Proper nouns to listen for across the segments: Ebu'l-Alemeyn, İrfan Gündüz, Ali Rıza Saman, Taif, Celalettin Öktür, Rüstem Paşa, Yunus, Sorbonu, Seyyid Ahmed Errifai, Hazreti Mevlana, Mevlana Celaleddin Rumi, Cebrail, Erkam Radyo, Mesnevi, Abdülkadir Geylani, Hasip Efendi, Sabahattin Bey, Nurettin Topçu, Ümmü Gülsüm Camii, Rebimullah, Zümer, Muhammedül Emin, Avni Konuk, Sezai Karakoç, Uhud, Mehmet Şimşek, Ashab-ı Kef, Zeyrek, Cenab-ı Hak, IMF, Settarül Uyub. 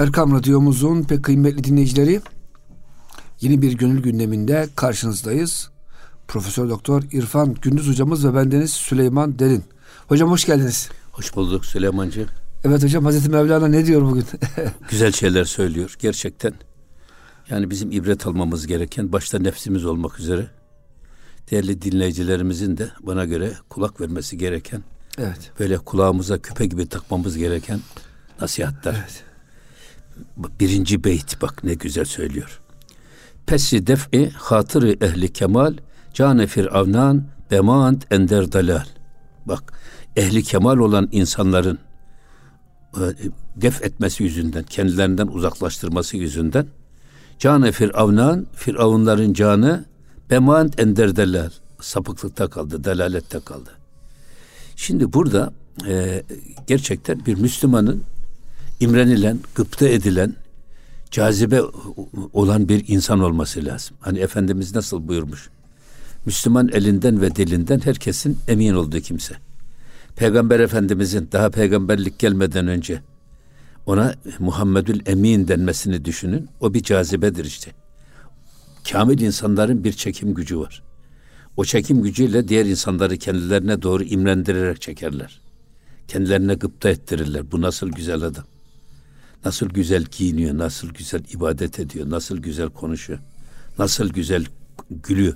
Erkam Radyomuz'un pek kıymetli dinleyicileri, yeni bir gönül gündeminde karşınızdayız. Profesör Doktor İrfan Gündüz hocamız ve bendeniz Süleyman Derin. Hocam hoş geldiniz. Hoş bulduk Süleymancığım. Evet hocam, Hazreti Mevlana ne diyor bugün? Güzel şeyler söylüyor gerçekten. Yani bizim ibret almamız gereken başta nefsimiz olmak üzere değerli dinleyicilerimizin de bana göre kulak vermesi gereken, evet, böyle kulağımıza küpe gibi takmamız gereken nasihatler. Evet. Birinci beyt bak ne güzel söylüyor. Pesi def'i hatırı ehli kemal cane firavnan bemand ender dalal. Bak, ehli kemal olan insanların def etmesi yüzünden, kendilerinden uzaklaştırması yüzünden cane firavnan, firavunların canı bemand ender dalal, sapıklıkta kaldı, dalalette kaldı. Şimdi burada gerçekten bir Müslümanın imrenilen, gıpta edilen, cazibe olan bir insan olması lazım. Hani Efendimiz nasıl buyurmuş? Müslüman elinden ve dilinden herkesin emin olduğu kimse. Peygamber Efendimizin daha peygamberlik gelmeden önce ona Muhammedül Emin denmesini düşünün. O bir cazibedir işte. Kamil insanların bir çekim gücü var. O çekim gücüyle diğer insanları kendilerine doğru imrendirerek çekerler. Kendilerine gıpta ettirirler. Bu nasıl güzel adam. Nasıl güzel giyiniyor, nasıl güzel ibadet ediyor, nasıl güzel konuşuyor, nasıl güzel gülüyor.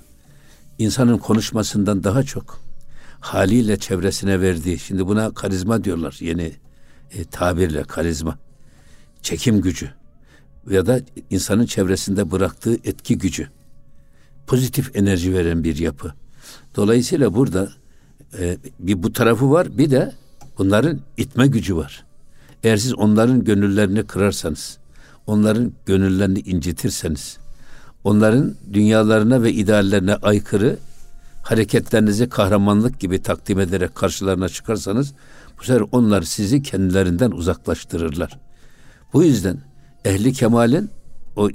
İnsanın konuşmasından daha çok haliyle çevresine verdiği, şimdi buna karizma diyorlar, yeni tabirle karizma, çekim gücü ya da insanın çevresinde bıraktığı etki gücü, pozitif enerji veren bir yapı. Dolayısıyla burada bir bu tarafı var, bir de bunların itme gücü var. Eğer siz onların gönüllerini kırarsanız, onların gönüllerini incitirseniz, onların dünyalarına ve ideallerine aykırı hareketlerinizi kahramanlık gibi takdim ederek karşılarına çıkarsanız, bu sefer onlar sizi kendilerinden uzaklaştırırlar. Bu yüzden ehli kemalin, o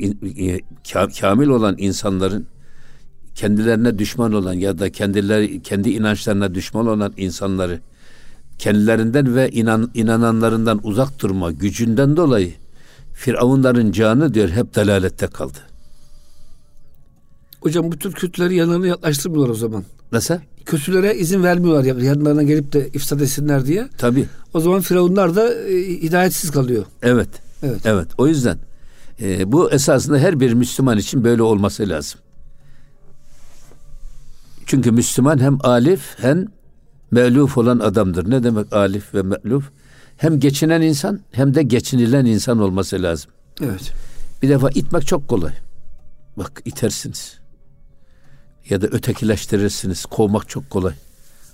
kamil olan insanların, kendilerine düşman olan ya da kendileri, kendi inançlarına düşman olan insanları kendilerinden ve inananlarından uzak durma gücünden dolayı Firavunların canı diyor hep dalalette kaldı. Hocam bu tür kötüleri yanlarına yaklaştırmıyorlar o zaman. Nasıl? Kötülere izin vermiyorlar yanlarına gelip de ifsad etsinler diye. Tabii. O zaman Firavunlar da hidayetsiz kalıyor. Evet. Evet. Evet. O yüzden bu esasında her bir Müslüman için böyle olması lazım. Çünkü Müslüman hem alif hem me'luf olan adamdır. Ne demek alif ve me'luf? Hem geçinen insan hem de geçinilen insan olması lazım. Evet. Bir defa itmek çok kolay. Bak, itersiniz. Ya da ötekileştirirsiniz. Kovmak çok kolay.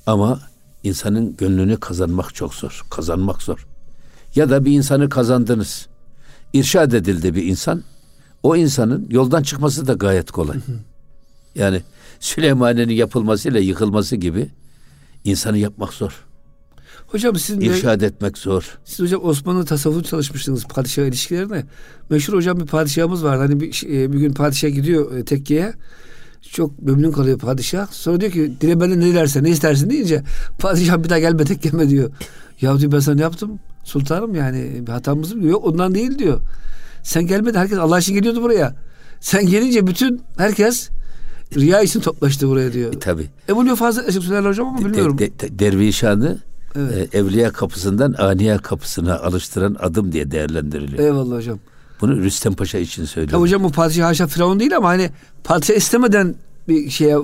Ama insanın gönlünü kazanmak çok zor. Kazanmak zor. Ya da bir insanı kazandınız. İrşad edildi bir insan. O insanın yoldan çıkması da gayet kolay. Yani Süleyman'ın yapılmasıyla yıkılması gibi insanı yapmak zor. Hocam sizin irşad etmek zor. Siz hocam Osmanlı tasavvuf çalışmıştınız, padişah ilişkilerine. Meşhur hocam bir padişahımız vardı. Hani bir gün padişah gidiyor tekkeye. Çok memnun kalıyor padişah. Sonra diyor ki dile benden ne dersen, ne istersin deyince padişah bir daha gelme tekkeme diyor. Ya diyor ben sana ne yaptım sultanım, yani bir hatamız mı? Yok ondan değil diyor. Sen gelmedi, herkes Allah için geliyordu buraya. Sen gelince bütün herkes riya için toplaştı buraya diyor. Tabii. Bunu fazla açıklarlar hocam ama bilmiyorum. Dervişanı evet, evliya kapısından aniye kapısına alıştıran adım diye değerlendiriliyor. Eyvallah hocam. Bunu Rüstem Paşa için söylüyorum. Hocam bu padişah haşa Firavun değil ama hani padişah istemeden bir şeye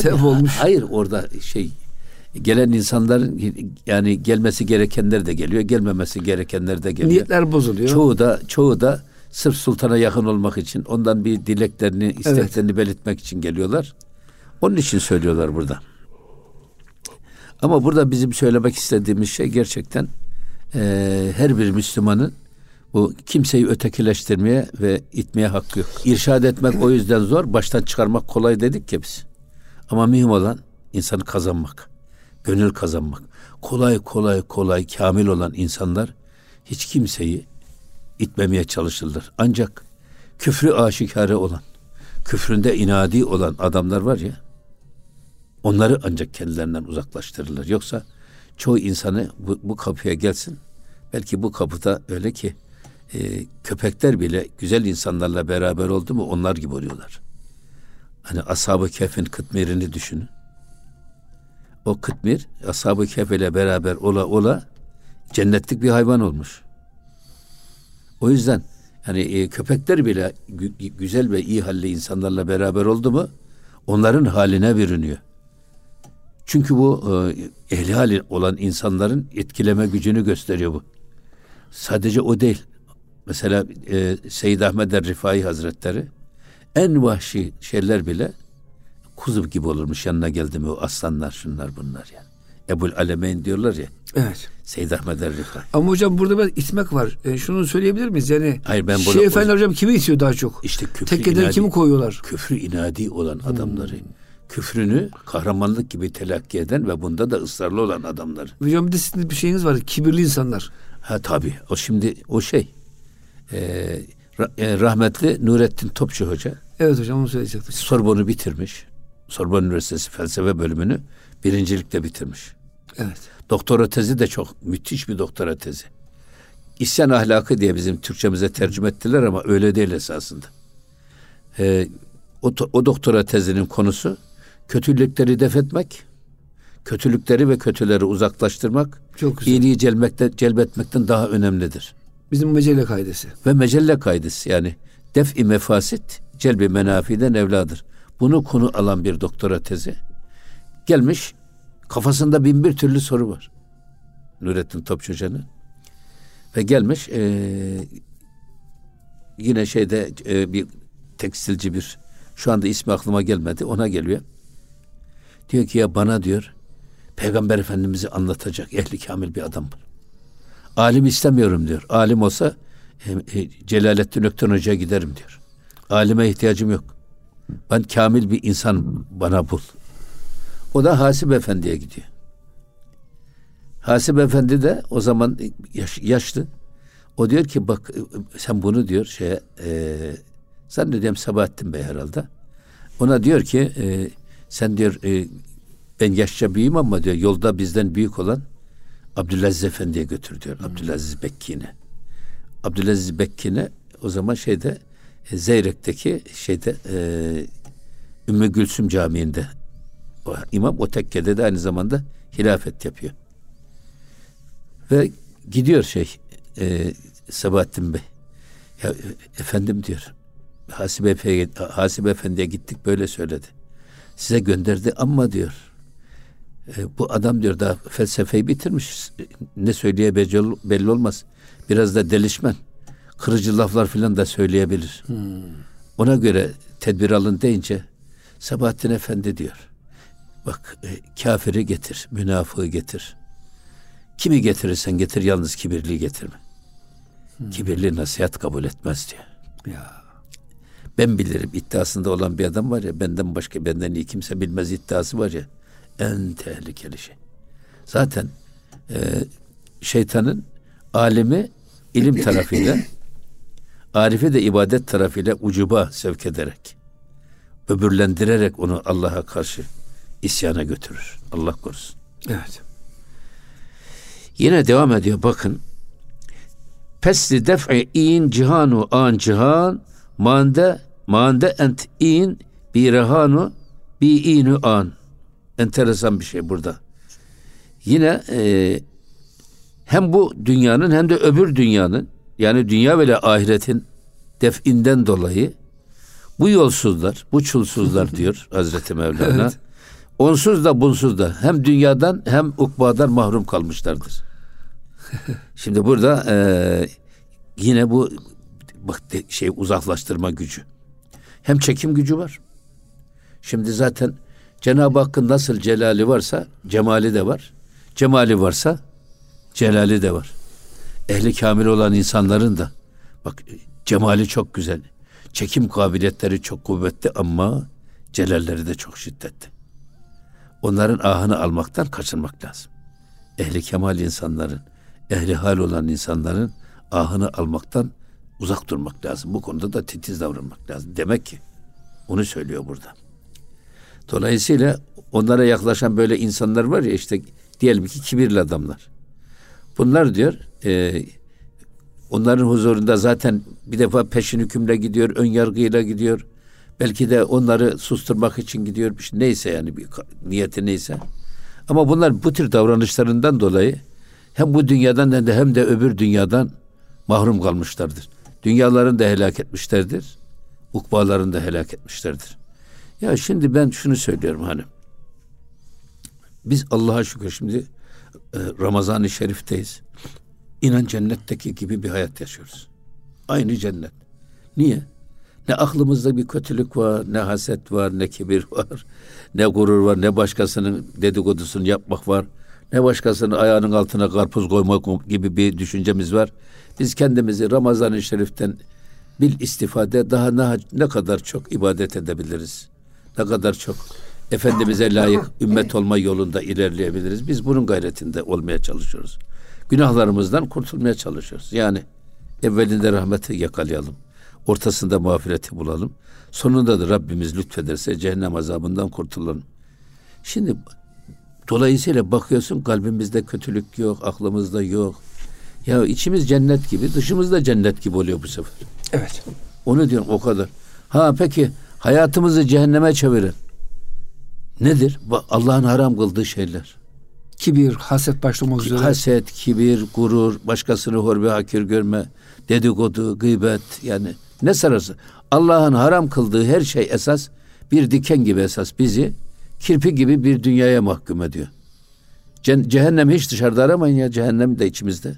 sebep olmuş. Hayır, orada gelen insanların, yani gelmesi gerekenler de geliyor, gelmemesi gerekenler de geliyor. Niyetler bozuluyor. Çoğu da sırf sultana yakın olmak için, ondan bir dileklerini, isteklerini, evet, belirtmek için geliyorlar. Onun için söylüyorlar burada. Ama burada bizim söylemek istediğimiz şey gerçekten her bir Müslümanın bu kimseyi ötekileştirmeye ve itmeye hakkı yok. İrşad etmek o yüzden zor, baştan çıkarmak kolay dedik ya biz. Ama mühim olan insanı kazanmak, gönül kazanmak. Kolay kamil olan insanlar hiç kimseyi itmemeye çalışırlar. Ancak küfrü aşikare olan, küfründe inadi olan adamlar var ya, onları ancak kendilerinden uzaklaştırırlar. Yoksa çoğu insanı bu kapıya gelsin, belki bu kapıda öyle ki köpekler bile güzel insanlarla beraber oldu mu onlar gibi oluyorlar. Hani Ashab-ı Kef'in kıtmirini düşünün. O kıtmir Ashab-ı Kef ile beraber ola ola cennetlik bir hayvan olmuş. O yüzden yani köpekler bile güzel ve iyi halli insanlarla beraber oldu mu onların haline bürünüyor. Çünkü bu ehli hal olan insanların etkileme gücünü gösteriyor bu. Sadece o değil. Mesela Seyyid Ahmed Errifai Hazretleri en vahşi şeyler bile kuzu gibi olurmuş yanına geldi mi o aslanlar şunlar bunlar yani. Ebu'l-Alemeyn diyorlar ya. Evet. Seyyid Ahmed Errifai. Ama hocam burada biraz itmek var. Şunu söyleyebilir miyiz? Yani hayır, ben bunu, efendim hocam kimi itiyor daha çok? İşte tekkeden kimi koyuyorlar? Küfrü inadi olan adamları. Küfrünü kahramanlık gibi telakki eden ve bunda da ısrarlı olan adamları. Hocam bir de sizin bir şeyiniz var. Kibirli insanlar. Ha tabii. O şimdi o şey. Rahmetli Nurettin Topçu hoca. Evet hocam onu söyleyecektim. Sorbonu bitirmiş. Sorbonu Üniversitesi felsefe bölümünü birincilikle bitirmiş. Evet. Doktora tezi de çok müthiş bir doktora tezi. İsyan ahlakı diye bizim Türkçemize tercüme ettiler ama öyle değil esasında. O doktora tezinin konusu kötülükleri def etmek, kötülükleri ve kötüleri uzaklaştırmak, iyiliği celbetmekten daha önemlidir. Bizim mecelle kaidesi. Ve mecelle kaidesi yani def-i mefasit, celb-i menafiden evladır. Bunu konu alan bir doktora tezi. Gelmiş, kafasında bin bir türlü soru var. Nurettin Topçu Hoca'nın. Ve gelmiş yine şeyde bir tekstilci bir, şu anda ismi aklıma gelmedi, ona geliyor. Diyor ki ya bana diyor, Peygamber Efendimiz'i anlatacak ehli kamil bir adam bul. Alim istemiyorum diyor. Alim olsa Celalettin Öktür Hoca'ya giderim diyor. Alime ihtiyacım yok. Ben kamil bir insan bana bul. O da Hasip Efendi'ye gidiyor. Hasip Efendi de o zaman yaşlı. O diyor ki bak sen bunu diyor şeye zannediyorum Sabahattin Bey herhalde. Ona diyor ki sen diyor ben yaşça büyüğüm ama diyor yolda bizden büyük olan Abdülaziz Efendi'ye götür diyor. Abdülaziz Bekki'ne. Abdülaziz Bekki'ne o zaman şeyde Zeyrek'teki şeyde Ümmü Gülsüm Camii'nde o imam, o tekkede de aynı zamanda hilafet yapıyor. Ve gidiyor Sabahattin Bey. Ya efendim diyor. Hasip Efendi'ye gittik böyle söyledi. Size gönderdi ama diyor bu adam diyor daha felsefeyi bitirmiş. Ne söyleye belli olmaz. Biraz da delişmen. Kırıcı laflar filan da söyleyebilir. Ona göre tedbir alın deyince Sabahattin Efendi diyor. Bak kafiri getir, münafığı getir. Kimi getirirsen getir yalnız kibirliği getirme. Kibirli nasihat kabul etmez diyor. Ya. Ben bilirim iddiasında olan bir adam var ya, benden başka benden iyi kimse bilmez iddiası var ya. En tehlikeli şey. Zaten şeytanın alimi ilim tarafıyla, arifi de ibadet tarafıyla ucuba sevk ederek, böbürlendirerek onu Allah'a karşı isyana götürür. Allah korusun. Evet. Yine devam ediyor bakın. Pesli def'i in cihanu an cihan mande ent in bi rehanu bi inu an. Enteresan bir şey burada. Yine hem bu dünyanın hem de öbür dünyanın yani dünya ve ahiretin definden dolayı bu yolsuzlar, bu çulsuzlar diyor Hazreti Mevlana. Evet. Onsuz da bunsuz da hem dünyadan hem ukbadan mahrum kalmışlardır. Şimdi burada yine bu bak uzaklaştırma gücü. Hem çekim gücü var. Şimdi zaten Cenab-ı Hakk'ın nasıl celali varsa cemali de var. Cemali varsa celali de var. Ehli kamil olan insanların da bak cemali çok güzel. Çekim kabiliyetleri çok kuvvetli ama celalleri de çok şiddetli. Onların ahını almaktan kaçınmak lazım. Ehli kemal insanların, ehli hal olan insanların ahını almaktan uzak durmak lazım. Bu konuda da titiz davranmak lazım. Demek ki onu söylüyor burada. Dolayısıyla onlara yaklaşan böyle insanlar var ya işte diyelim ki kibirli adamlar. Bunlar diyor Onların huzurunda zaten bir defa peşin hükümle gidiyor, ön yargıyla gidiyor. Belki de onları susturmak için gidiyor. Neyse yani bir niyeti neyse. Ama bunlar bu tür davranışlarından dolayı hem bu dünyadan hem de öbür dünyadan mahrum kalmışlardır. Dünyalarını da helak etmişlerdir. Ukbalarını da helak etmişlerdir. Ya şimdi ben şunu söylüyorum hanım. Biz Allah'a şükür şimdi Ramazan-ı Şerif'teyiz. İnan cennetteki gibi bir hayat yaşıyoruz. Aynı cennet. Niye? Ne aklımızda bir kötülük var, ne haset var, ne kibir var, ne gurur var, ne başkasının dedikodusunu yapmak var, ne başkasının ayağının altına karpuz koymak gibi bir düşüncemiz var. Biz kendimizi Ramazan-ı Şerif'ten bil istifade daha ne kadar çok ibadet edebiliriz, ne kadar çok Efendimiz'e layık ümmet olma yolunda ilerleyebiliriz. Biz bunun gayretinde olmaya çalışıyoruz. Günahlarımızdan kurtulmaya çalışıyoruz. Yani evvelinde rahmeti yakalayalım. Ortasında mağfireti bulalım. Sonunda da Rabbimiz lütfederse cehennem azabından kurtulalım. Şimdi dolayısıyla bakıyorsun kalbimizde kötülük yok, aklımızda yok. Ya içimiz cennet gibi, dışımız da cennet gibi oluyor bu sefer. Evet. Onu diyorum o kadar. Ha peki hayatımızı cehenneme çevirin. Nedir? Allah'ın haram kıldığı şeyler. Kibir, haset başlamak üzere. Haset, kibir, gurur, başkasını hor ve hakir görme, dedikodu, gıybet yani ne sararsa. Allah'ın haram kıldığı her şey esas bir diken gibi esas bizi kirpi gibi bir dünyaya mahkum ediyor. Cehennemi hiç dışarıda aramayın ya. Cehennem de içimizde.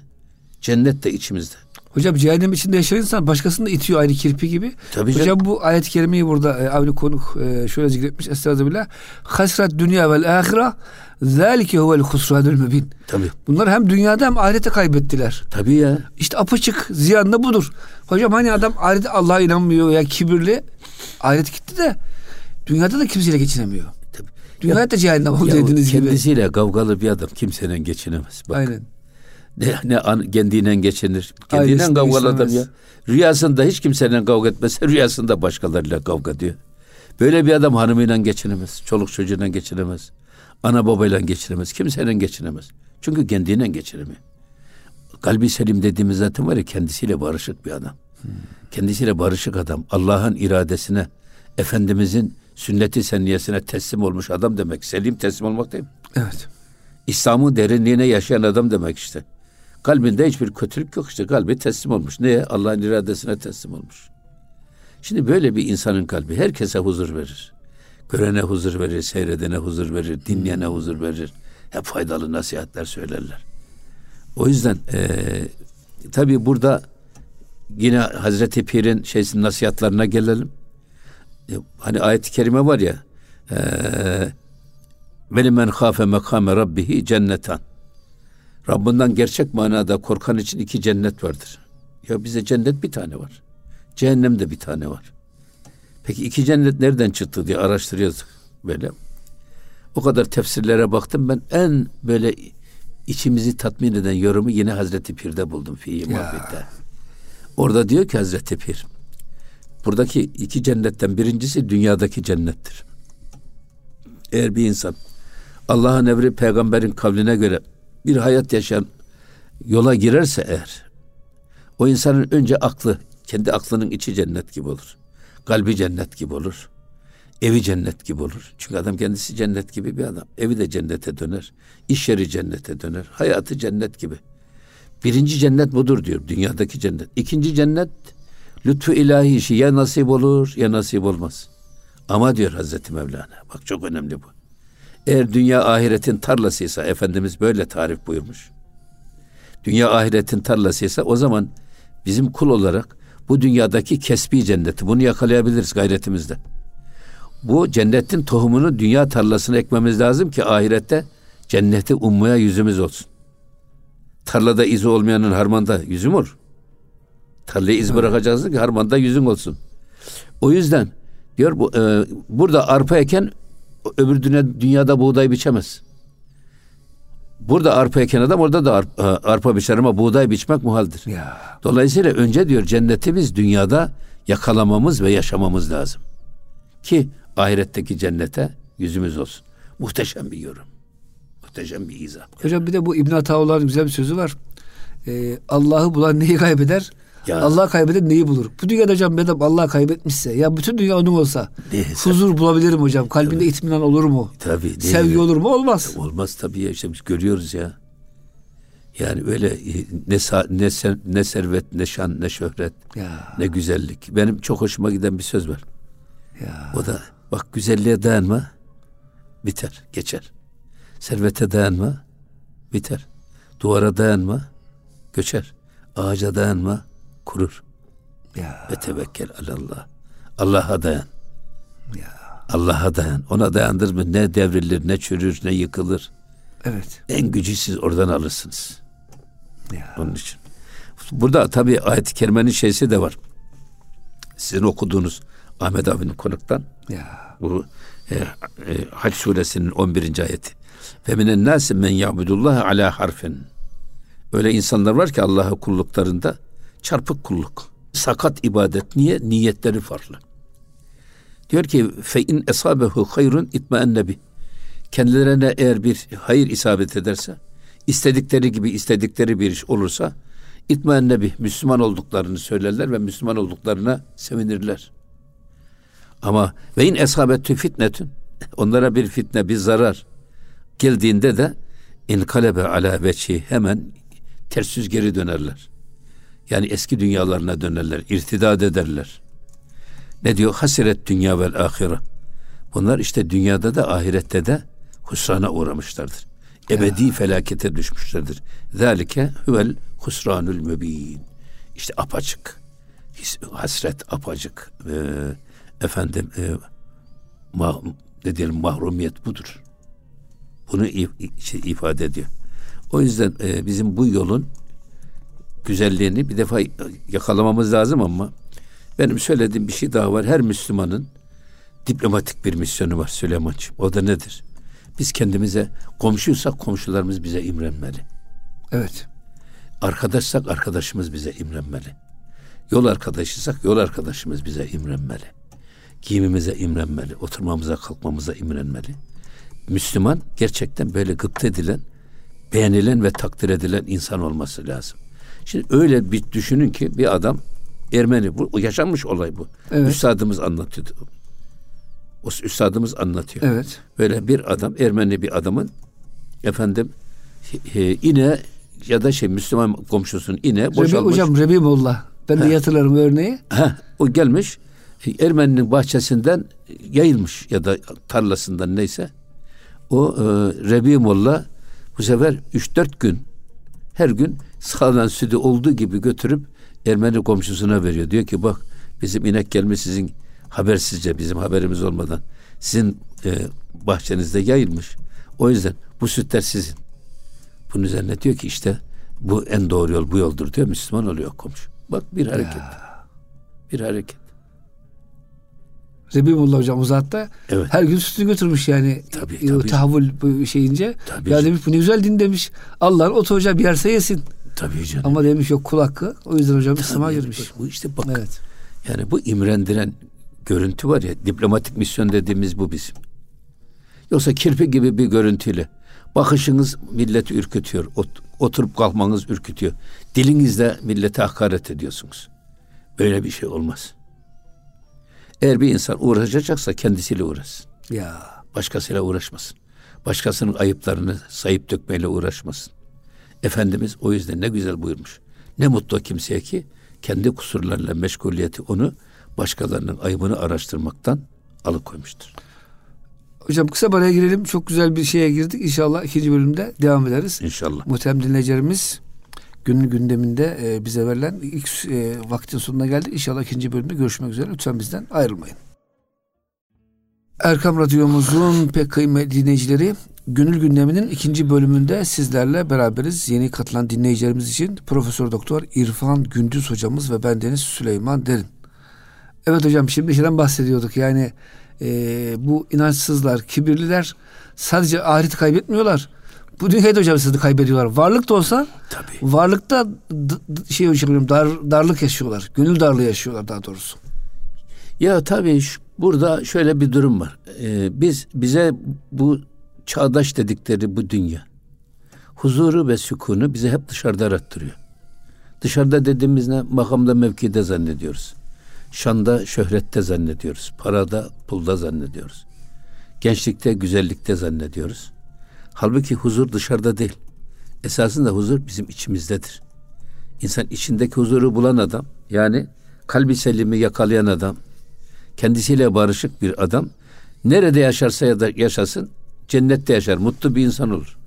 Cennet de içimizde. Hocam cehennem içinde yaşayan insan başkasını da itiyor aynı kirpi gibi. Tabii hocam canım. Bu ayet-i kerimeyi burada avli konuk şöyle zikretmiş. Estağfirullah. Hasrat dünya vel ahira zelike huvel husranul mübin. Tabii. Bunlar hem dünyada hem ahirete kaybettiler. Tabii ya. İşte apaçık ziyan da budur. Hocam hani adam ahirete Allah'a inanmıyor ya kibirli. Ahiret gitti de dünyada da kimseyle geçinemiyor. Tabii. Dünyada da cehennem oldu dediğiniz gibi. Kendisiyle kavgalı bir adam kimseyle geçinemez. Bak. Aynen. Ne kendinden geçinir. Kendinden kavgaladır ya. Rüyasında hiç kimseyle kavga etmezse rüyasında başkalarıyla kavga diyor. Böyle bir adam hanımıyla geçinemez. Çoluk çocuğuyla geçinemez. Ana babayla geçinemez. Kimseyle geçinemez. Çünkü kendinden geçinemiyor. Kalbi selim dediğimiz zaten var ya kendisiyle barışık bir adam. Kendisiyle barışık adam. Allah'ın iradesine, Efendimizin sünneti senniyesine teslim olmuş adam demek. Selim teslim olmak değil mi? Evet. İslam'ın derinliğine yaşayan adam demek işte. Kalbinde hiçbir kötülük yok işte. Kalbi teslim olmuş. Neye? Allah'ın iradesine teslim olmuş. Şimdi böyle bir insanın kalbi herkese huzur verir. Görene huzur verir, seyredene huzur verir, dinleyene huzur verir. Hep faydalı nasihatler söylerler. O yüzden tabii burada yine Hazreti Pir'in nasihatlarına gelelim. Hani ayet-i kerime var ya وَلِمَنْ خَافَ مَقَامَ رَبِّهِ cennetan. Rabbından gerçek manada korkan için iki cennet vardır. Ya bize cennet bir tane var. Cehennem de bir tane var. Peki iki cennet nereden çıktı diye araştırıyorduk böyle. O kadar tefsirlere baktım ben en böyle içimizi tatmin eden yorumu yine Hazreti Pir'de buldum. Fî-i muhabbette. Orada diyor ki Hazreti Pir buradaki iki cennetten birincisi dünyadaki cennettir. Eğer bir insan Allah'ın emri peygamberin kavline göre bir hayat yaşayan yola girerse eğer o insanın önce aklı kendi aklının içi cennet gibi olur. Kalbi cennet gibi olur. Evi cennet gibi olur. Çünkü adam kendisi cennet gibi bir adam. Evi de cennete döner. İş yeri cennete döner. Hayatı cennet gibi. Birinci cennet budur diyor. Dünyadaki cennet. İkinci cennet lütfu ilahi işi ya nasip olur ya nasip olmaz. Ama diyor Hazreti Mevlana. Bak çok önemli bu. Eğer dünya ahiretin tarlasıysa Efendimiz böyle tarif buyurmuş. Dünya ahiretin tarlasıysa o zaman bizim kul olarak bu dünyadaki kesbi cenneti bunu yakalayabiliriz gayretimizde. Bu cennetin tohumunu dünya tarlasına ekmemiz lazım ki ahirette cenneti ummaya yüzümüz olsun. Tarlada izi olmayanın harmanda yüzü mü olur? Tarlaya iz bırakacaksın ki harmanda yüzün olsun. O yüzden diyor bu burada arpa eken öbür dünyada buğday biçemez. Burada arpa eken adam orada da arpa biçer ama buğday biçmek muhaldir. Ya. Dolayısıyla önce diyor cenneti biz dünyada yakalamamız ve yaşamamız lazım. Ki ahiretteki cennete yüzümüz olsun. Muhteşem bir yorum. Muhteşem bir izah. Hocam bir de bu İbn Ataullah güzel bir sözü var. Allah'ı bulan neyi kaybeder? Yani. Allah kaybeden neyi bulur? Bu dünyada hocam benim Allah kaybetmişse, ya bütün dünya onun olsa neyse, huzur bulabilirim hocam. Kalbinde tabii, itminan olur mu? Tabii. Sevgi değil, olur mu? Olmaz. Olmaz tabii ya, işte biz görüyoruz ya. Yani öyle ne servet, ne şan, ne şöhret, ya, ne güzellik. Benim çok hoşuma giden bir söz var. Ya. O da bak, güzelliğe dayanma, biter, geçer. Servete dayanma, biter. Duvara dayanma, göçer. Ağaca dayanma, kurur. Ya. Ve tevekkel alallah. Allah'a dayan. Ya. Allah'a dayan. Ona dayandır mı ne devrilir, ne çürür, ne yıkılır. Evet. En gücü siz oradan alırsınız. Ya. Onun için. Burada tabii ayet-i kerimenin şeysi de var. Sizin okuduğunuz Ahmet abinin konuktan. Ya. Bu Hac suresinin 11. ayeti. Ve minen nâsi men ya'budullah ala harfin. Öyle insanlar var ki Allah'a kulluklarında çarpık kulluk, sakat ibadet. Niye? Niyetleri farklı. Diyor ki fe in esabehu hayrun itmaenne bi. Kendilerine eğer bir hayır isabet ederse, istedikleri gibi istedikleri bir iş olursa, itmaenne bi, Müslüman olduklarını söylerler ve Müslüman olduklarına sevinirler. Ama ve in esabetü fitnetün, onlara bir fitne, bir zarar geldiğinde de inkalebe ala veçhi, hemen ters yüz geri dönerler. Yani eski dünyalarına dönerler, irtidad ederler. Ne diyor? Hasiret dünya vel ahire. Bunlar işte dünyada da ahirette de husrana uğramışlardır. Ebedi felakete düşmüşlerdir. Zalike huvel husranul mübin. İşte apaçık hasret, apaçık mahrumiyet budur. Bunu ifade ediyor. O yüzden bizim bu yolun güzelliğini bir defa yakalamamız lazım, ama benim söylediğim bir şey daha var. Her Müslümanın diplomatik bir misyonu var Süleyman'cığım. O da nedir? Biz kendimize komşuysak komşularımız bize imrenmeli. Evet. Arkadaşsak arkadaşımız bize imrenmeli. Yol arkadaşıysak yol arkadaşımız bize imrenmeli. Giyimimize imrenmeli. Oturmamıza, kalkmamıza imrenmeli. Müslüman gerçekten böyle gıpta edilen, beğenilen ve takdir edilen insan olması lazım. Şimdi öyle bir düşünün ki bir adam Ermeni, bu yaşanmış olay bu. Evet. Üstadımız anlatıyordu. O üstadımız anlatıyor. Evet. Böyle bir adam, Ermeni bir adamın ineği ya da Müslüman komşusunun ineği boşalmış. Hocam Rebimullah. Ben de hatırlarım örneği. O gelmiş Ermeninin bahçesinden yayılmış ya da tarlasından, neyse. O Rebimullah bu sefer 3-4 gün her gün sağdan sütü olduğu gibi götürüp Ermeni komşusuna veriyor. Diyor ki bak, bizim inek gelmiş sizin habersizce, bizim haberimiz olmadan sizin bahçenizde yayılmış. O yüzden bu sütler sizin. Bunun üzerine diyor ki işte bu en doğru yol, bu yoldur diyor. Müslüman oluyor komşu. Bak bir hareket. Ya. Bir hareket. Rebimullah hocam uzatta evet, her gün sütünü götürmüş yani. Tabii. Tahavvül şeyince. Tabii ya demiş, bu ne güzel din demiş. Allah'ın otu hocam yerse yesin. Tabii canım. Ama demiş yok kul hakkı. O yüzden hocam İslam'a girmiş. Bu işte bak. Evet. Yani bu imrendiren görüntü var ya, diplomatik misyon dediğimiz bu bizim. Yoksa kirpi gibi bir görüntüyle bakışınız milleti ürkütüyor. Oturup kalkmanız ürkütüyor. Dilinizle millete hakaret ediyorsunuz. Böyle bir şey olmaz. Eğer bir insan uğraşacaksa kendisiyle uğraşsın. Ya. Başkasıyla uğraşmasın. Başkasının ayıplarını sayıp dökmeyle uğraşmasın. Efendimiz o yüzden ne güzel buyurmuş. Ne mutlu kimseye ki kendi kusurlarıyla meşguliyeti onu başkalarının ayıbını araştırmaktan alıkoymuştur. Hocam kısa bir araya girelim. Çok güzel bir şeye girdik. İnşallah ikinci bölümde devam ederiz. İnşallah. Muhterem dinleyicilerimiz, günün gündeminde bize verilen ilk vaktin sonuna geldik. İnşallah ikinci bölümde görüşmek üzere. Lütfen bizden ayrılmayın. Erkam Radyomuzun pek kıymetli dinleyicileri, Gönül Gündemi'nin ikinci bölümünde sizlerle beraberiz. Yeni katılan dinleyicilerimiz için Profesör Doktor İrfan Gündüz hocamız ve bendeniz Süleyman Derin. Evet hocam, şimdi şeyden bahsediyorduk. Yani bu inançsızlar, kibirliler sadece ahireti kaybetmiyorlar. Bu dünyayı da hocam sizi kaybediyorlar. Varlık da olsa, tabii, varlıkta darlık yaşıyorlar. Gönül darlığı yaşıyorlar daha doğrusu. Ya tabii burada şöyle bir durum var. Bize bu çağdaş dedikleri bu dünya huzuru ve sükûnu bize hep dışarıda arattırıyor. Dışarıda dediğimiz ne? Makamda, mevkide zannediyoruz. Şanda, şöhrette zannediyoruz. Parada, pulda zannediyoruz. Gençlikte, güzellikte zannediyoruz. Halbuki huzur dışarıda değil. Esasında huzur bizim içimizdedir. İnsan içindeki huzuru bulan adam, yani kalbi selimi yakalayan adam, kendisiyle barışık bir adam, nerede yaşarsa ya da yaşasın, cennette yaşar, mutlu bir insan olur.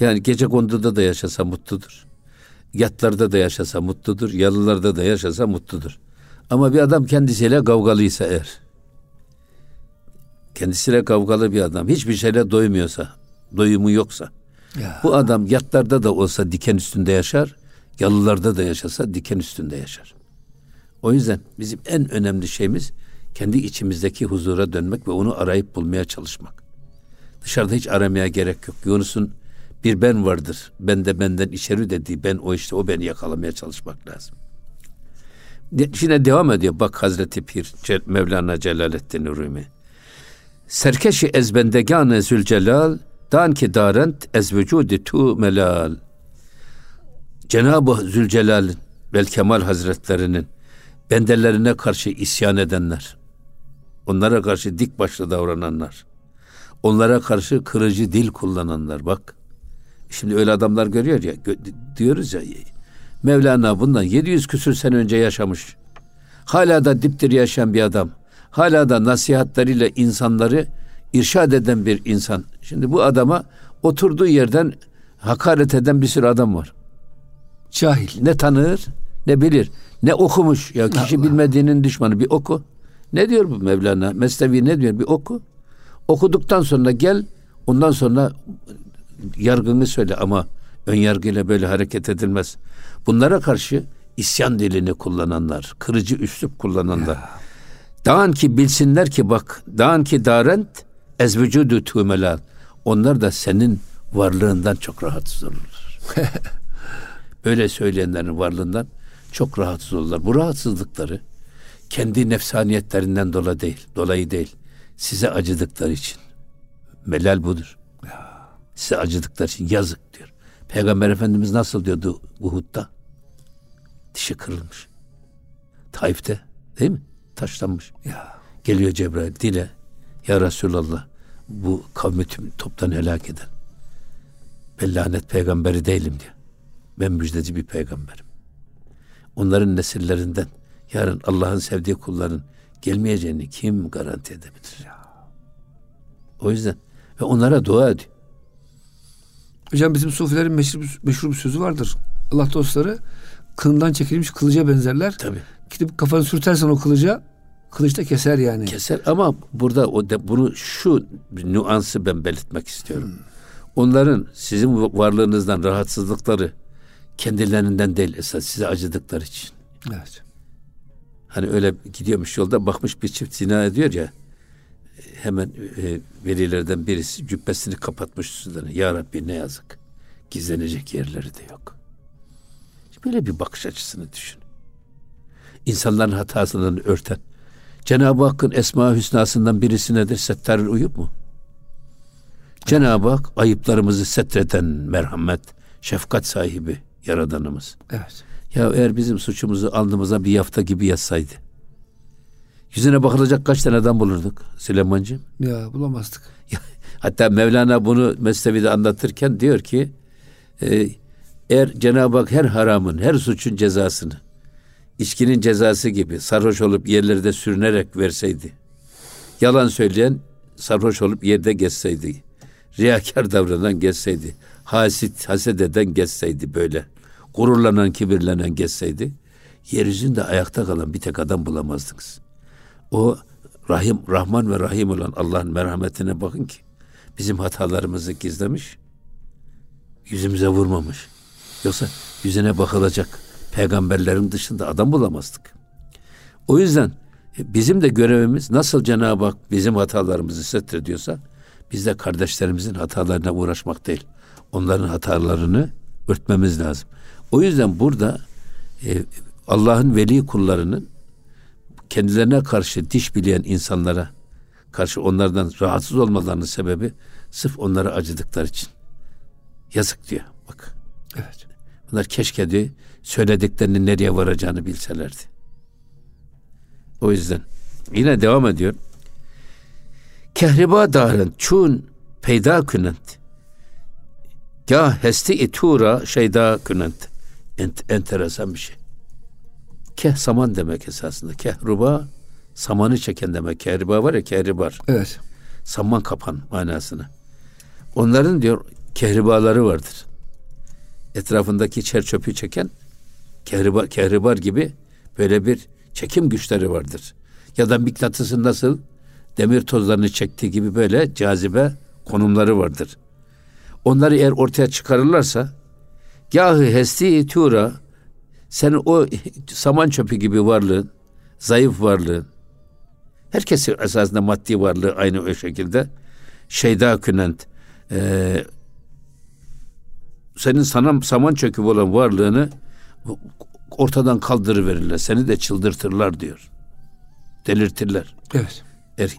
Yani gecekonduda da yaşasa mutludur. Yatlarda da yaşasa mutludur, yalılarda da yaşasa mutludur. Ama bir adam kendisiyle kavgalıysa eğer, kendisiyle kavgalı bir adam, hiçbir şeyle doymuyorsa, doyumu yoksa, ya, bu adam yatlarda da olsa diken üstünde yaşar, yalılarda da yaşasa diken üstünde yaşar. O yüzden bizim en önemli şeyimiz kendi içimizdeki huzura dönmek ve onu arayıp bulmaya çalışmak. Dışarıda hiç aramaya gerek yok. Yunus'un bir ben vardır, ben de benden içeri dediği ben o, işte o beni yakalamaya çalışmak lazım. Yine devam ediyor bak Hazreti Pir Mevlana Celaleddin Rumi. Serkeşi ezbendegane zülcelal dan ki darent ez vücudi tu melal. Cenab-ı Zülcelal vel Kemal Hazretlerinin bendelerine karşı isyan edenler, onlara karşı dik başlı davrananlar, onlara karşı kırıcı dil kullananlar, bak şimdi öyle adamlar görüyor ya, diyoruz ya, Mevlana bundan 700 küsür sene önce yaşamış, hala da diptir yaşayan bir adam, hala da nasihatlarıyla insanları irşad eden bir insan. Şimdi bu adama oturduğu yerden hakaret eden bir sürü adam var. Cahil. Ne tanır, ne bilir, ne okumuş. Ya kişi Allah bilmediğinin düşmanı. Bir oku. Ne diyor bu Mevlana? Mesnevi ne diyor? Bir oku. Okuduktan sonra gel, ondan sonra yargını söyle ama önyargıyla böyle hareket edilmez. Bunlara karşı isyan dilini kullananlar, kırıcı üslup kullananlar. Dağın ki bilsinler ki bak, dağın ki darent ez vücudu tümelal. Onlar da senin varlığından çok rahatsız olurlar. Öyle söyleyenlerin varlığından çok rahatsız olurlar. Bu rahatsızlıkları kendi nefsaniyetlerinden dolayı değil. Size acıdıkları için. Melal budur. Size acıdıkları için yazık diyor. Peygamber Efendimiz nasıl diyordu Uhud'da? Dişi kırılmış. Taif'te değil mi? Taşlanmış. Ya. Geliyor Cebrail, dile ya Resulallah, bu kavmi tüm toptan helak eden ben lanet peygamberi değilim diyor. Ben müjdeci bir peygamberim. Onların nesillerinden yarın Allah'ın sevdiği kulların gelmeyeceğini kim garanti edebilir? Ya. O yüzden ve onlara dua ediyor. Hocam bizim sufilerin meşhur bir sözü vardır. Allah dostları kınından çekilmiş kılıca benzerler. Tabii. Gidip kafanı sürtersen o kılıca, kılıç da keser yani. Keser ama burada bunu şu nüansı ben belirtmek istiyorum. Onların sizin varlığınızdan rahatsızlıkları kendilerinden değil, esas size acıdıkları için. Evet. Hani öyle gidiyormuş yolda, bakmış bir çift zina ediyor ya, hemen velilerden birisi cübbesini kapatmış üstüne. Ya Rabbi ne yazık, gizlenecek yerleri de yok. Böyle bir bakış açısını düşün. İnsanların hatasını örten. Cenab-ı Hakk'ın Esma-i Hüsna'sından birisi nedir? Settarül Uyub mu? Evet. Cenab-ı Hak ayıplarımızı setreden merhamet, şefkat sahibi Yaradanımız. Evet. Ya eğer bizim suçumuzu alnımıza bir yafta gibi yazsaydı, yüzüne bakılacak kaç tane adam bulurduk Süleymancığım? Ya bulamazdık. Hatta Mevlana bunu Mesnevi'de anlatırken diyor ki, eğer Cenab-ı Hak her haramın, her suçun cezasını içkinin cezası gibi sarhoş olup yerlerde sürünerek verseydi, yalan söyleyen sarhoş olup yerde gezseydi, riyakar davranan gezseydi, haset eden gezseydi, böyle gururlanan, kibirlenen gezseydi, yeryüzünde ayakta kalan bir tek adam bulamazdınız. O Rahman ve Rahim olan Allah'ın merhametine bakın ki bizim hatalarımızı gizlemiş, yüzümüze vurmamış. Yoksa yüzüne bakılacak peygamberlerin dışında adam bulamazdık. O yüzden bizim de görevimiz, nasıl Cenab-ı Hak bizim hatalarımızı setrediyorsa, biz de kardeşlerimizin hatalarına uğraşmak değil, onların hatalarını örtmemiz lazım. O yüzden burada Allah'ın veli kullarının kendilerine karşı diş bileyen insanlara karşı onlardan rahatsız olmalarının sebebi sırf onlara acıdıkları için. Yazık diyor bak. Evet. Bunlar keşke diyor söylediklerinin nereye varacağını bilselerdi. O yüzden yine devam ediyor. Kehriba darın çun peyda künent. Gâh hesti itura şeyda künent. Enteresan bir şey. Keh saman demek esasında. Kehriba samanı çeken demek. Kehriba var ya, kehribar. Evet. Saman kapan manasına. Onların diyor kehribaları vardır. Etrafındaki çer çöpü çeken kehribar gibi böyle bir çekim güçleri vardır. Ya da mıknatısın nasıl demir tozlarını çektiği gibi böyle cazibe konumları vardır. Onları eğer ortaya çıkarırlarsa gâhı hesti tura, senin o saman çöpü gibi varlığın, zayıf varlığın, herkesin esasında maddi varlığı aynı o şekilde şeyda künent, senin saman çöküp olan varlığını ortadan kaldırıverirler. Seni de çıldırtırlar diyor. Delirtirler. Evet.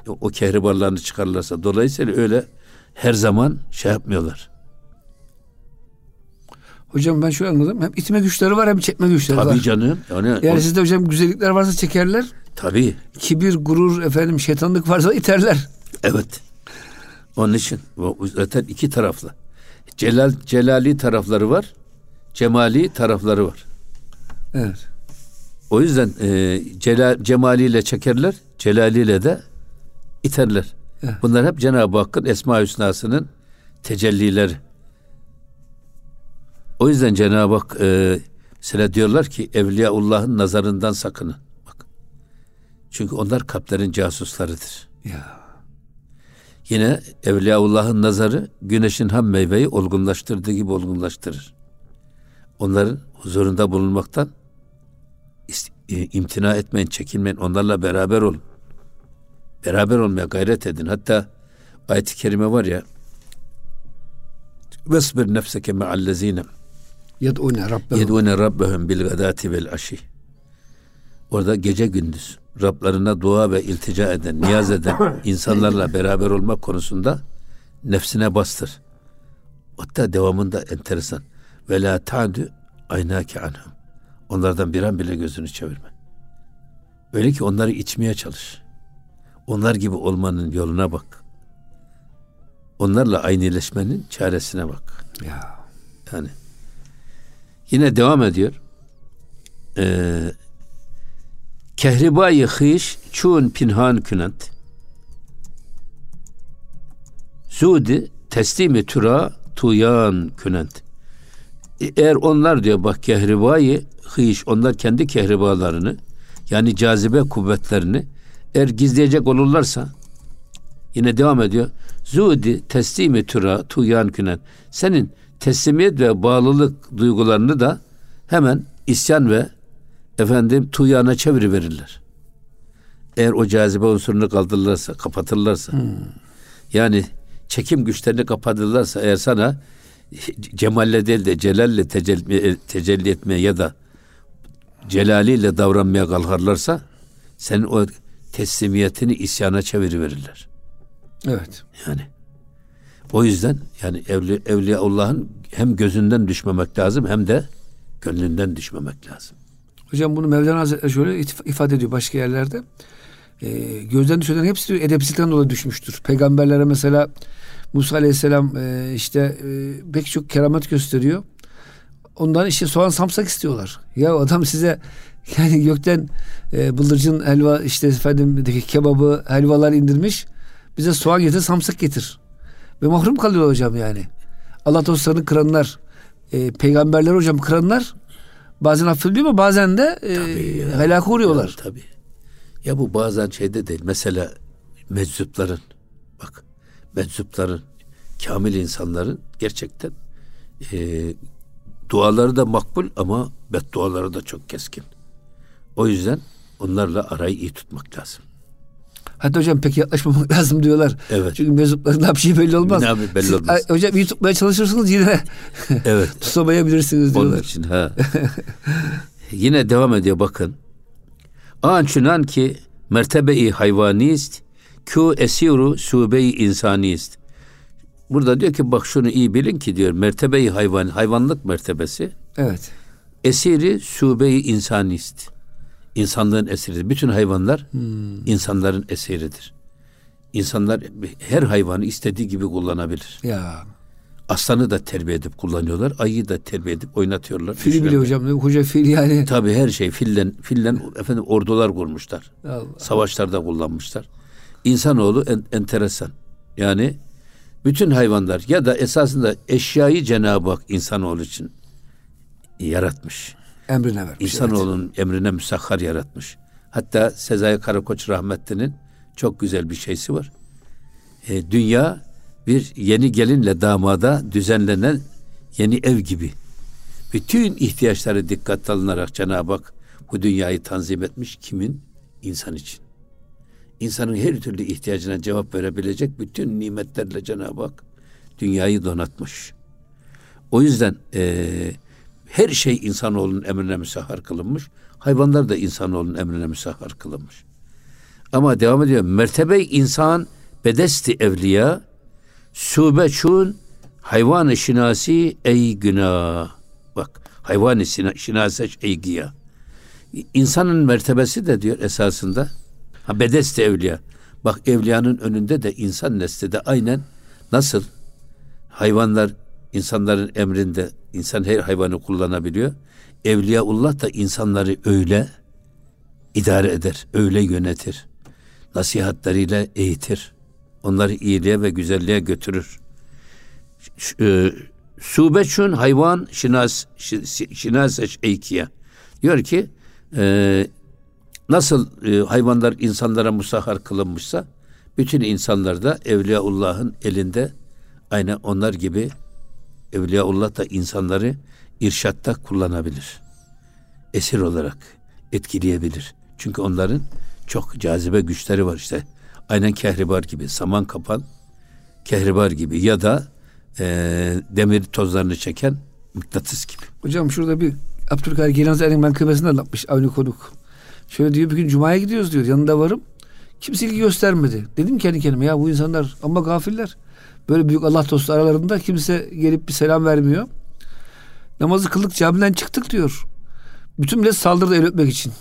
O kehribarlarını çıkarlarsa. Dolayısıyla öyle her zaman şey yapmıyorlar. Hocam ben şöyle anladım. Hem itme güçleri var hem çekme güçleri var. Tabii canım. Yani sizde hocam güzellikler varsa çekerler. Tabii. Kibir, gurur, şeytanlık varsa iterler. Evet. Onun için. Zaten iki taraflı. Celali tarafları var. Cemali tarafları var. Evet. O yüzden cemaliyle çekerler. Celaliyle de iterler. Evet. Bunlar hep Cenab-ı Hakk'ın Esma-i Hüsna'sının tecellileri. O yüzden Cenab-ı Hak size diyorlar ki Evliyaullah'ın nazarından sakının. Bak. Çünkü onlar kalplerin casuslarıdır. Ya. Yine Evliyaullah'ın nazarı güneşin ham meyveyi olgunlaştırdığı gibi olgunlaştırır. Onların huzurunda bulunmaktan imtina etmeyin, çekinmeyin. Onlarla beraber olun. Beraber olmaya gayret edin. Hatta ayet-i kerime var ya, vesbir nefseke me'allezine yed'une rabbehum bil gadati vel aşi. Orada gece gündüz Rablarına dua ve iltica eden, niyaz eden insanlarla beraber olmak konusunda nefsine bastır. Hatta devamında enteresan. Ve la ta'du aynake anhum. Onlardan bir an bile gözünü çevirme. Öyle ki onları içmeye çalış. Onlar gibi olmanın yoluna bak. Onlarla aynıleşmenin çaresine bak. Ya. Yani. Yine devam ediyor. Kehribayı hış çun pinhan künent. Zudi teslimi tura tuyan künent. Eğer onlar diyor bak kehribayı hış, onlar kendi kehribalarını yani cazibe kuvvetlerini eğer gizleyecek olurlarsa, yine devam ediyor. Zudi teslimi tura tuyan künent. Senin teslimiyet ve bağlılık duygularını da hemen isyan ve tuyana çeviriverirler. Eğer o cazibe unsurunu kaldırırlarsa, kapatırlarsa, yani çekim güçlerini kapatırlarsa, eğer sana cemalle değil de celalle tecelli etmeye ya da celaliyle davranmaya kalkarlarsa, senin o teslimiyetini isyana çeviriverirler. Evet. Yani o yüzden yani Evliyaullah'ın hem gözünden düşmemek lazım hem de gönlünden düşmemek lazım. Hocam bunu Mevlana Hazretleri şöyle ifade ediyor başka yerlerde. Gözden düşenlerin hepsi diyor, edepsizlikten dolayı düşmüştür. Peygamberlere mesela Musa Aleyhisselam pek çok keramet gösteriyor. Ondan işte soğan samsak istiyorlar. Ya adam size yani gökten bıldırcın helva kebabı helvalar indirmiş. Bize soğan getir, samsak getir. Ve mahrum kalıyor hocam yani. Allah dostlarını kıranlar, peygamberleri hocam kıranlar bazen affediliyor ama bazen de helaka uğruyorlar. Ya, tabii. Ya bu bazen şeyde değil. Mesela meczupların, bak meczupların, kamil insanların gerçekten duaları da makbul ama bedduaları da çok keskin. O yüzden onlarla arayı iyi tutmak lazım. Hatta hocam pek yaklaşmamak lazım diyorlar. Evet. Çünkü meczupların ne yapacağı belli olmaz. Ne yapayım, belli olmaz. Hocam iyi tutmaya çalışırsınız yine. Evet. Tutamayabilirsiniz diyorlar. Onun için ha. Yine devam ediyor bakın. Ançunan ki mertebe-i hayvanist ku esiru sube-i insanist. Burada diyor ki bak şunu iyi bilin ki diyor mertebe-i hayvan, hayvanlık mertebesi. Evet. esiri şube-i insanist. İnsanların esiridir. Bütün hayvanlar insanların esiridir. İnsanlar her hayvanı istediği gibi kullanabilir. Ya. Aslanı da terbiye edip kullanıyorlar. Ayıyı da terbiye edip oynatıyorlar. Fil bile hocam. Koca fil yani. Tabii her şey. Fillen efendim ordular kurmuşlar. Allah. Savaşlarda kullanmışlar. İnsanoğlu enteresan. Yani bütün hayvanlar ya da esasında eşyayı Cenab-ı Hak insanoğlu için yaratmış. Emrine vermiş. İnsanoğlunun emrine müsahhar yaratmış. Hatta Sezai Karakoç Rahmetli'nin çok güzel bir şeysi var. Dünya bir yeni gelinle damada düzenlenen yeni ev gibi. Bütün ihtiyaçları dikkate alınarak Cenab-ı Hak bu dünyayı tanzim etmiş. Kimin? İnsan için. İnsanın her türlü ihtiyacına cevap verebilecek bütün nimetlerle Cenab-ı Hak dünyayı donatmış. O yüzden her şey insanoğlunun emrine müsahhar kılınmış. Hayvanlar da insanoğlunun emrine müsahhar kılınmış. Ama devam ediyor. Mertebe-i insan bedesti evliya subeçun hayvan-ı şinasi ey günah. Bak hayvan-ı şinasi ey giya. İnsanın mertebesi de diyor esasında bedesti evliya. Bak evliyanın önünde de insan nesli de aynen nasıl hayvanlar insanların emrinde insan her hayvanı kullanabiliyor. Evliyaullah da insanları öyle idare eder, öyle yönetir. Nasihatleriyle eğitir. Onları iyiliğe ve güzelliğe götürür. Subeçün hayvan şinâseş eykiye. Diyor ki nasıl hayvanlar insanlara musahhar kılınmışsa bütün insanlar da Evliyaullah'ın elinde aynen onlar gibi Evliyaullah da insanları irşatta kullanabilir. Esir olarak etkileyebilir. Çünkü onların çok cazibe güçleri var işte. Aynen kehribar gibi, saman kapan kehribar gibi ya da demir tozlarını çeken mıknatıs gibi. Hocam şurada bir Abdülkadir Geylani Erdoğan ben kıymesini anlatmış Avni Konuk. Şöyle diyor bir gün Cuma'ya gidiyoruz diyor. Yanında varım. Kimse ilgi göstermedi. Dedim kendi kendime ya bu insanlar ama gafiller. Böyle büyük Allah dostu aralarında kimse gelip bir selam vermiyor. Namazı kıldık camiden çıktık diyor. Bütün millet saldırdı el öpmek için.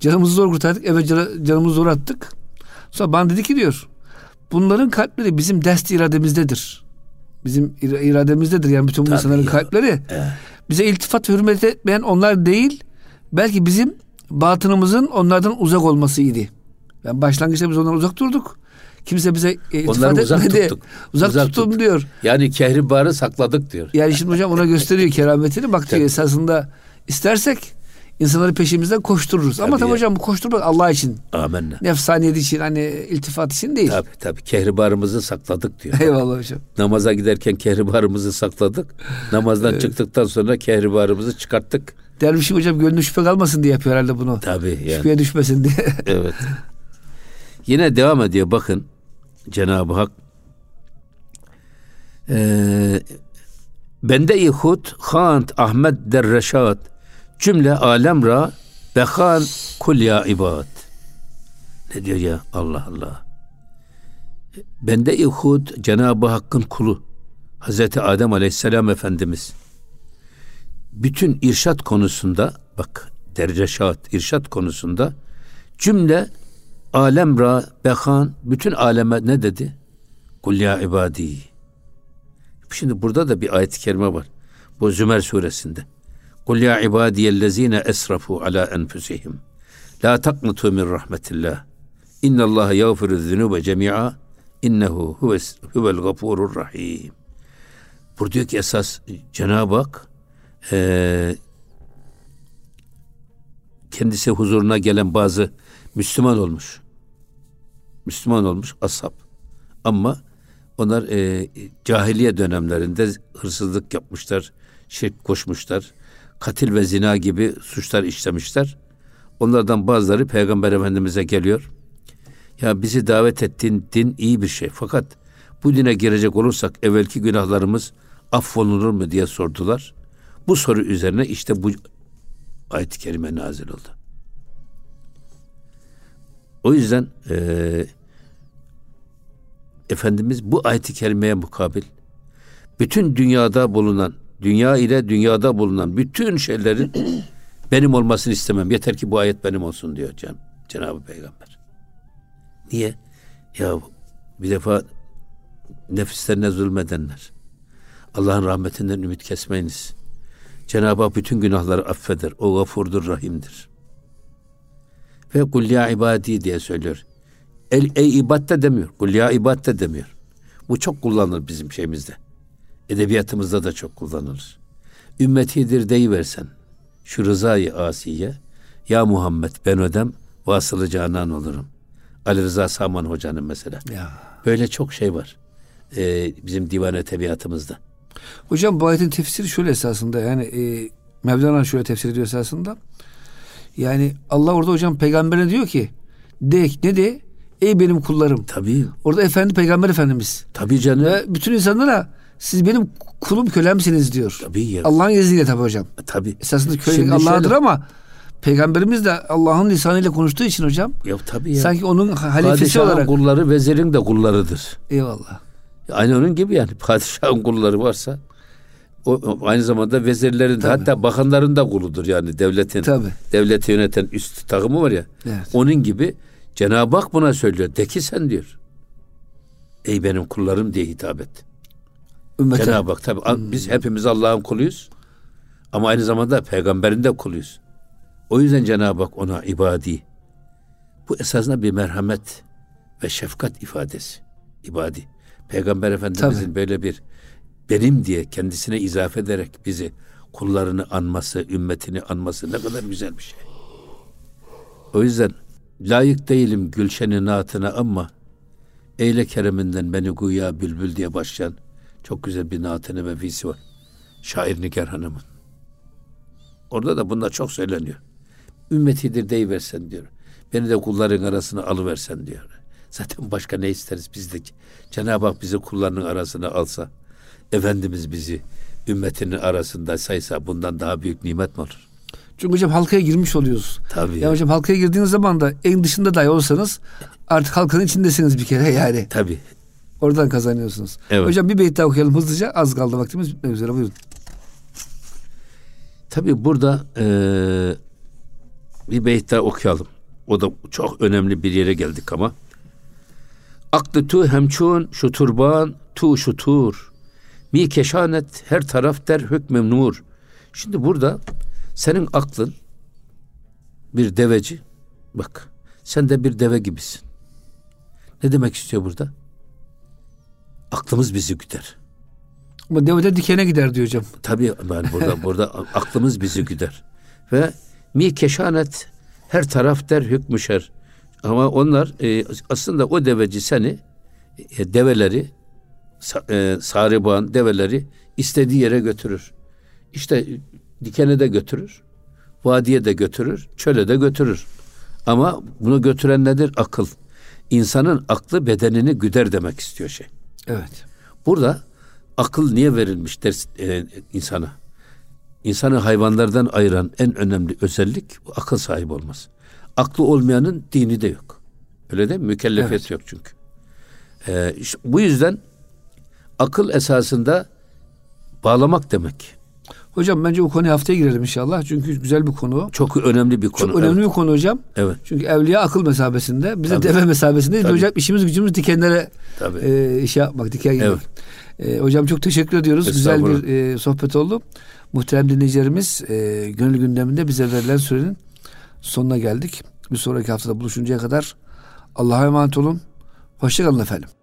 Canımızı zor kurtardık. Eve canımızı zor attık. Sonra bana dedi ki diyor. Bunların kalpleri bizim dest irademizdedir. Bizim irademizdedir. Yani bütün bu insanların kalpleri. Bize iltifat hürmet etmeyen onlar değil. Belki bizim batınımızın onlardan uzak olmasıydı. Yani başlangıçta biz ondan uzak durduk. Kimse bize iltifat etmedi. Uzak tuttum diyor. Yani kehribarı sakladık diyor. Yani şimdi hocam ona gösteriyor kerametini. Bak diyor esasında istersek İnsanları peşimizden koştururuz. Tabii ama tabii hocam bu koşturmak Allah için. Amenna. Nefsaniyet için hani iltifat için değil. Tabii. Kehribarımızı sakladık diyor. Eyvallah hocam. Namaza giderken kehribarımızı sakladık. Namazdan evet. Çıktıktan sonra kehribarımızı çıkarttık. Dervişim hocam gönlü şüphe kalmasın diye yapıyor herhalde bunu. Tabii yani. Şüpheye düşmesin diye. Evet. Yine devam ediyor bakın. Cenab-ı Hak bende-i hud khant Ahmed derreşat cümle alemra behan kul ya ibad. Ne diyor ya Allah Allah. Bende-i hud Cenab-ı Hakk'ın kulu Hazreti Adem Aleyhisselam Efendimiz bütün irşat konusunda bak derreşat irşat konusunda cümle alemra behan bütün aleme ne dedi? Kul ya ibadi. Şimdi burada da bir ayet-i kerime var. Bu Zümer suresinde. قُلْ يَا عِبَادِيَ الَّذ۪ينَ اَسْرَفُوا عَلَى أَنْفُسِهِمْ لَا تَقْنُطُوا مِنْ رَحْمَةِ اللّٰهِ اِنَّ اللّٰهَ يَغْفِرُ الذُّنُوبَ جَمِيعًا اِنَّهُ هُوَ الْغَفُورُ الرَّحِيمُ Burada diyor ki esas Cenab-ı Hak kendisi huzuruna gelen bazı Müslüman olmuş ashab ama onlar cahiliye dönemlerinde hırsızlık yapmışlar, şirk koşmuşlar, katil ve zina gibi suçlar işlemişler. Onlardan bazıları Peygamber Efendimiz'e geliyor. Ya bizi davet ettiğin din iyi bir şey. Fakat bu dine girecek olursak evvelki günahlarımız affolunur mu diye sordular. Bu soru üzerine işte bu ayet-i kerime nazil oldu. O yüzden Efendimiz bu ayet-i kerimeye mukabil bütün dünyada bulunan dünya ile dünyada bulunan bütün şeylerin benim olmasını istemem. Yeter ki bu ayet benim olsun diyor Cenab-ı Peygamber. Niye? Ya bir defa nefislerine zulmedenler, Allah'ın rahmetinden ümit kesmeyiniz. Cenab-ı Hak bütün günahları affeder. O gafurdur, rahimdir. Ve kul ya ibadî diye söylüyor. Ey ibad de demiyor. Kul ya ibad de demiyor. Bu çok kullanılır bizim şeyimizde. Edebiyatımızda da çok kullanılır. Ümmetidir deyiversen şu rızayı asiye, ya Muhammed ben ödem, vasılı canan olurum. Ali Rıza Saman hocanın mesela. Ya. Böyle çok şey var. Bizim divan edebiyatımızda. Hocam bu ayetin tefsiri şöyle esasında, yani Mevlana şöyle tefsir ediyor esasında. Yani Allah orada hocam peygamberine diyor ki, ne de ey benim kullarım. Tabii. Orada efendi Peygamber Efendimiz. Tabii canım. Ve bütün insanlara siz benim kulum kölemsiniz diyor. Tabii ya. Allah'ın izniyle tabii hocam. Tabii. Esasında köle Allah'adır ama Peygamberimiz de Allah'ın lisanıyla konuştuğu için hocam. Ya tabii ya. Sanki onun halifesi olarak. Padişahın kulları, vezirin de kullarıdır. Eyvallah. Aynı onun gibi yani. Padişahın kulları varsa o aynı zamanda vezirlerin de, hatta bakanların da kuludur yani devletin. Tabii. Devleti yöneten üst takımı var ya. Evet. Onun gibi Cenab-ı Hak buna söylüyor. De ki sen diyor. Ey benim kullarım diye hitap et. Ümmete. Cenab-ı Hak tabii. Biz hepimiz Allah'ın kuluyuz. Ama aynı zamanda peygamberin de kuluyuz. O yüzden Cenab-ı Hak ona ibadi. Bu esasında bir merhamet ve şefkat ifadesi. İbadi. Peygamber Efendimizin tabii böyle bir benim diye kendisine izafe ederek bizi, kullarını anması, ümmetini anması ne kadar güzel bir şey. O yüzden layık değilim gülşenin naatına ama eyle kereminden beni güya bülbül diye başlayan çok güzel bir naatını mevhisi var. Şair Nigar Hanım'ın. Orada da bunlar çok söyleniyor. Ümmetidir deyiversen diyor. Beni de kulların arasına alıversen diyor. Zaten başka ne isteriz bizdeki? Cenab-ı Hak bizi kullarının arasına alsa, Efendimiz bizi ümmetinin arasında saysa bundan daha büyük nimet mi olur? Çünkü hocam halkaya girmiş oluyoruz. Tabii. Ya hocam halkaya girdiğiniz zaman da en dışında dahi olsanız artık halkanın içindesiniz bir kere yani. Tabii. Oradan kazanıyorsunuz. Evet. Hocam bir beyt daha okuyalım hızlıca. Az kaldı vaktimiz bitmek üzere. Buyurun. Tabii burada bir beyt daha okuyalım. O da çok önemli bir yere geldik ama. Aklı tu hemçun şu turban tu şu tur. Mi keşanet her taraf der hükmüm nur. Şimdi burada senin aklın bir deveci. Bak sen de bir deve gibisin. Ne demek istiyor burada? Aklımız bizi güder. Ama deve de dikene gider diyor hocam. Tabii yani burada aklımız bizi güder. Ve mi keşanet her taraf der hükmüşer. Ama onlar aslında o deveci seni develeri sarıban develeri istediği yere götürür. İşte dikene de götürür. Vadiye de götürür. Çöle de götürür. Ama bunu götüren nedir? Akıl. İnsanın aklı bedenini güder demek istiyor şey. Evet. Burada akıl niye verilmiş ders insana? İnsanı hayvanlardan ayıran en önemli özellik akıl sahibi olması. Aklı olmayanın dini de yok. Öyle değil mi? Mükellefiyet evet. Yok çünkü. İşte bu yüzden akıl esasında bağlamak demek. Hocam bence bu konuya haftaya girelim inşallah. Çünkü güzel bir konu. Çok önemli bir konu. Çok önemli evet. Bir konu hocam. Evet. Çünkü evliya akıl mesabesinde. Biz de deve mesabesindeyiz. Hocam işimiz gücümüz dikenlere iş yapmak. Diken evet. Hocam çok teşekkür ediyoruz. Güzel bir sohbet oldu. Muhterem dinleyicilerimiz gönül gündeminde bize verilen sürenin sonuna geldik. Bir sonraki haftada buluşuncaya kadar Allah'a emanet olun. Hoşçakalın efendim.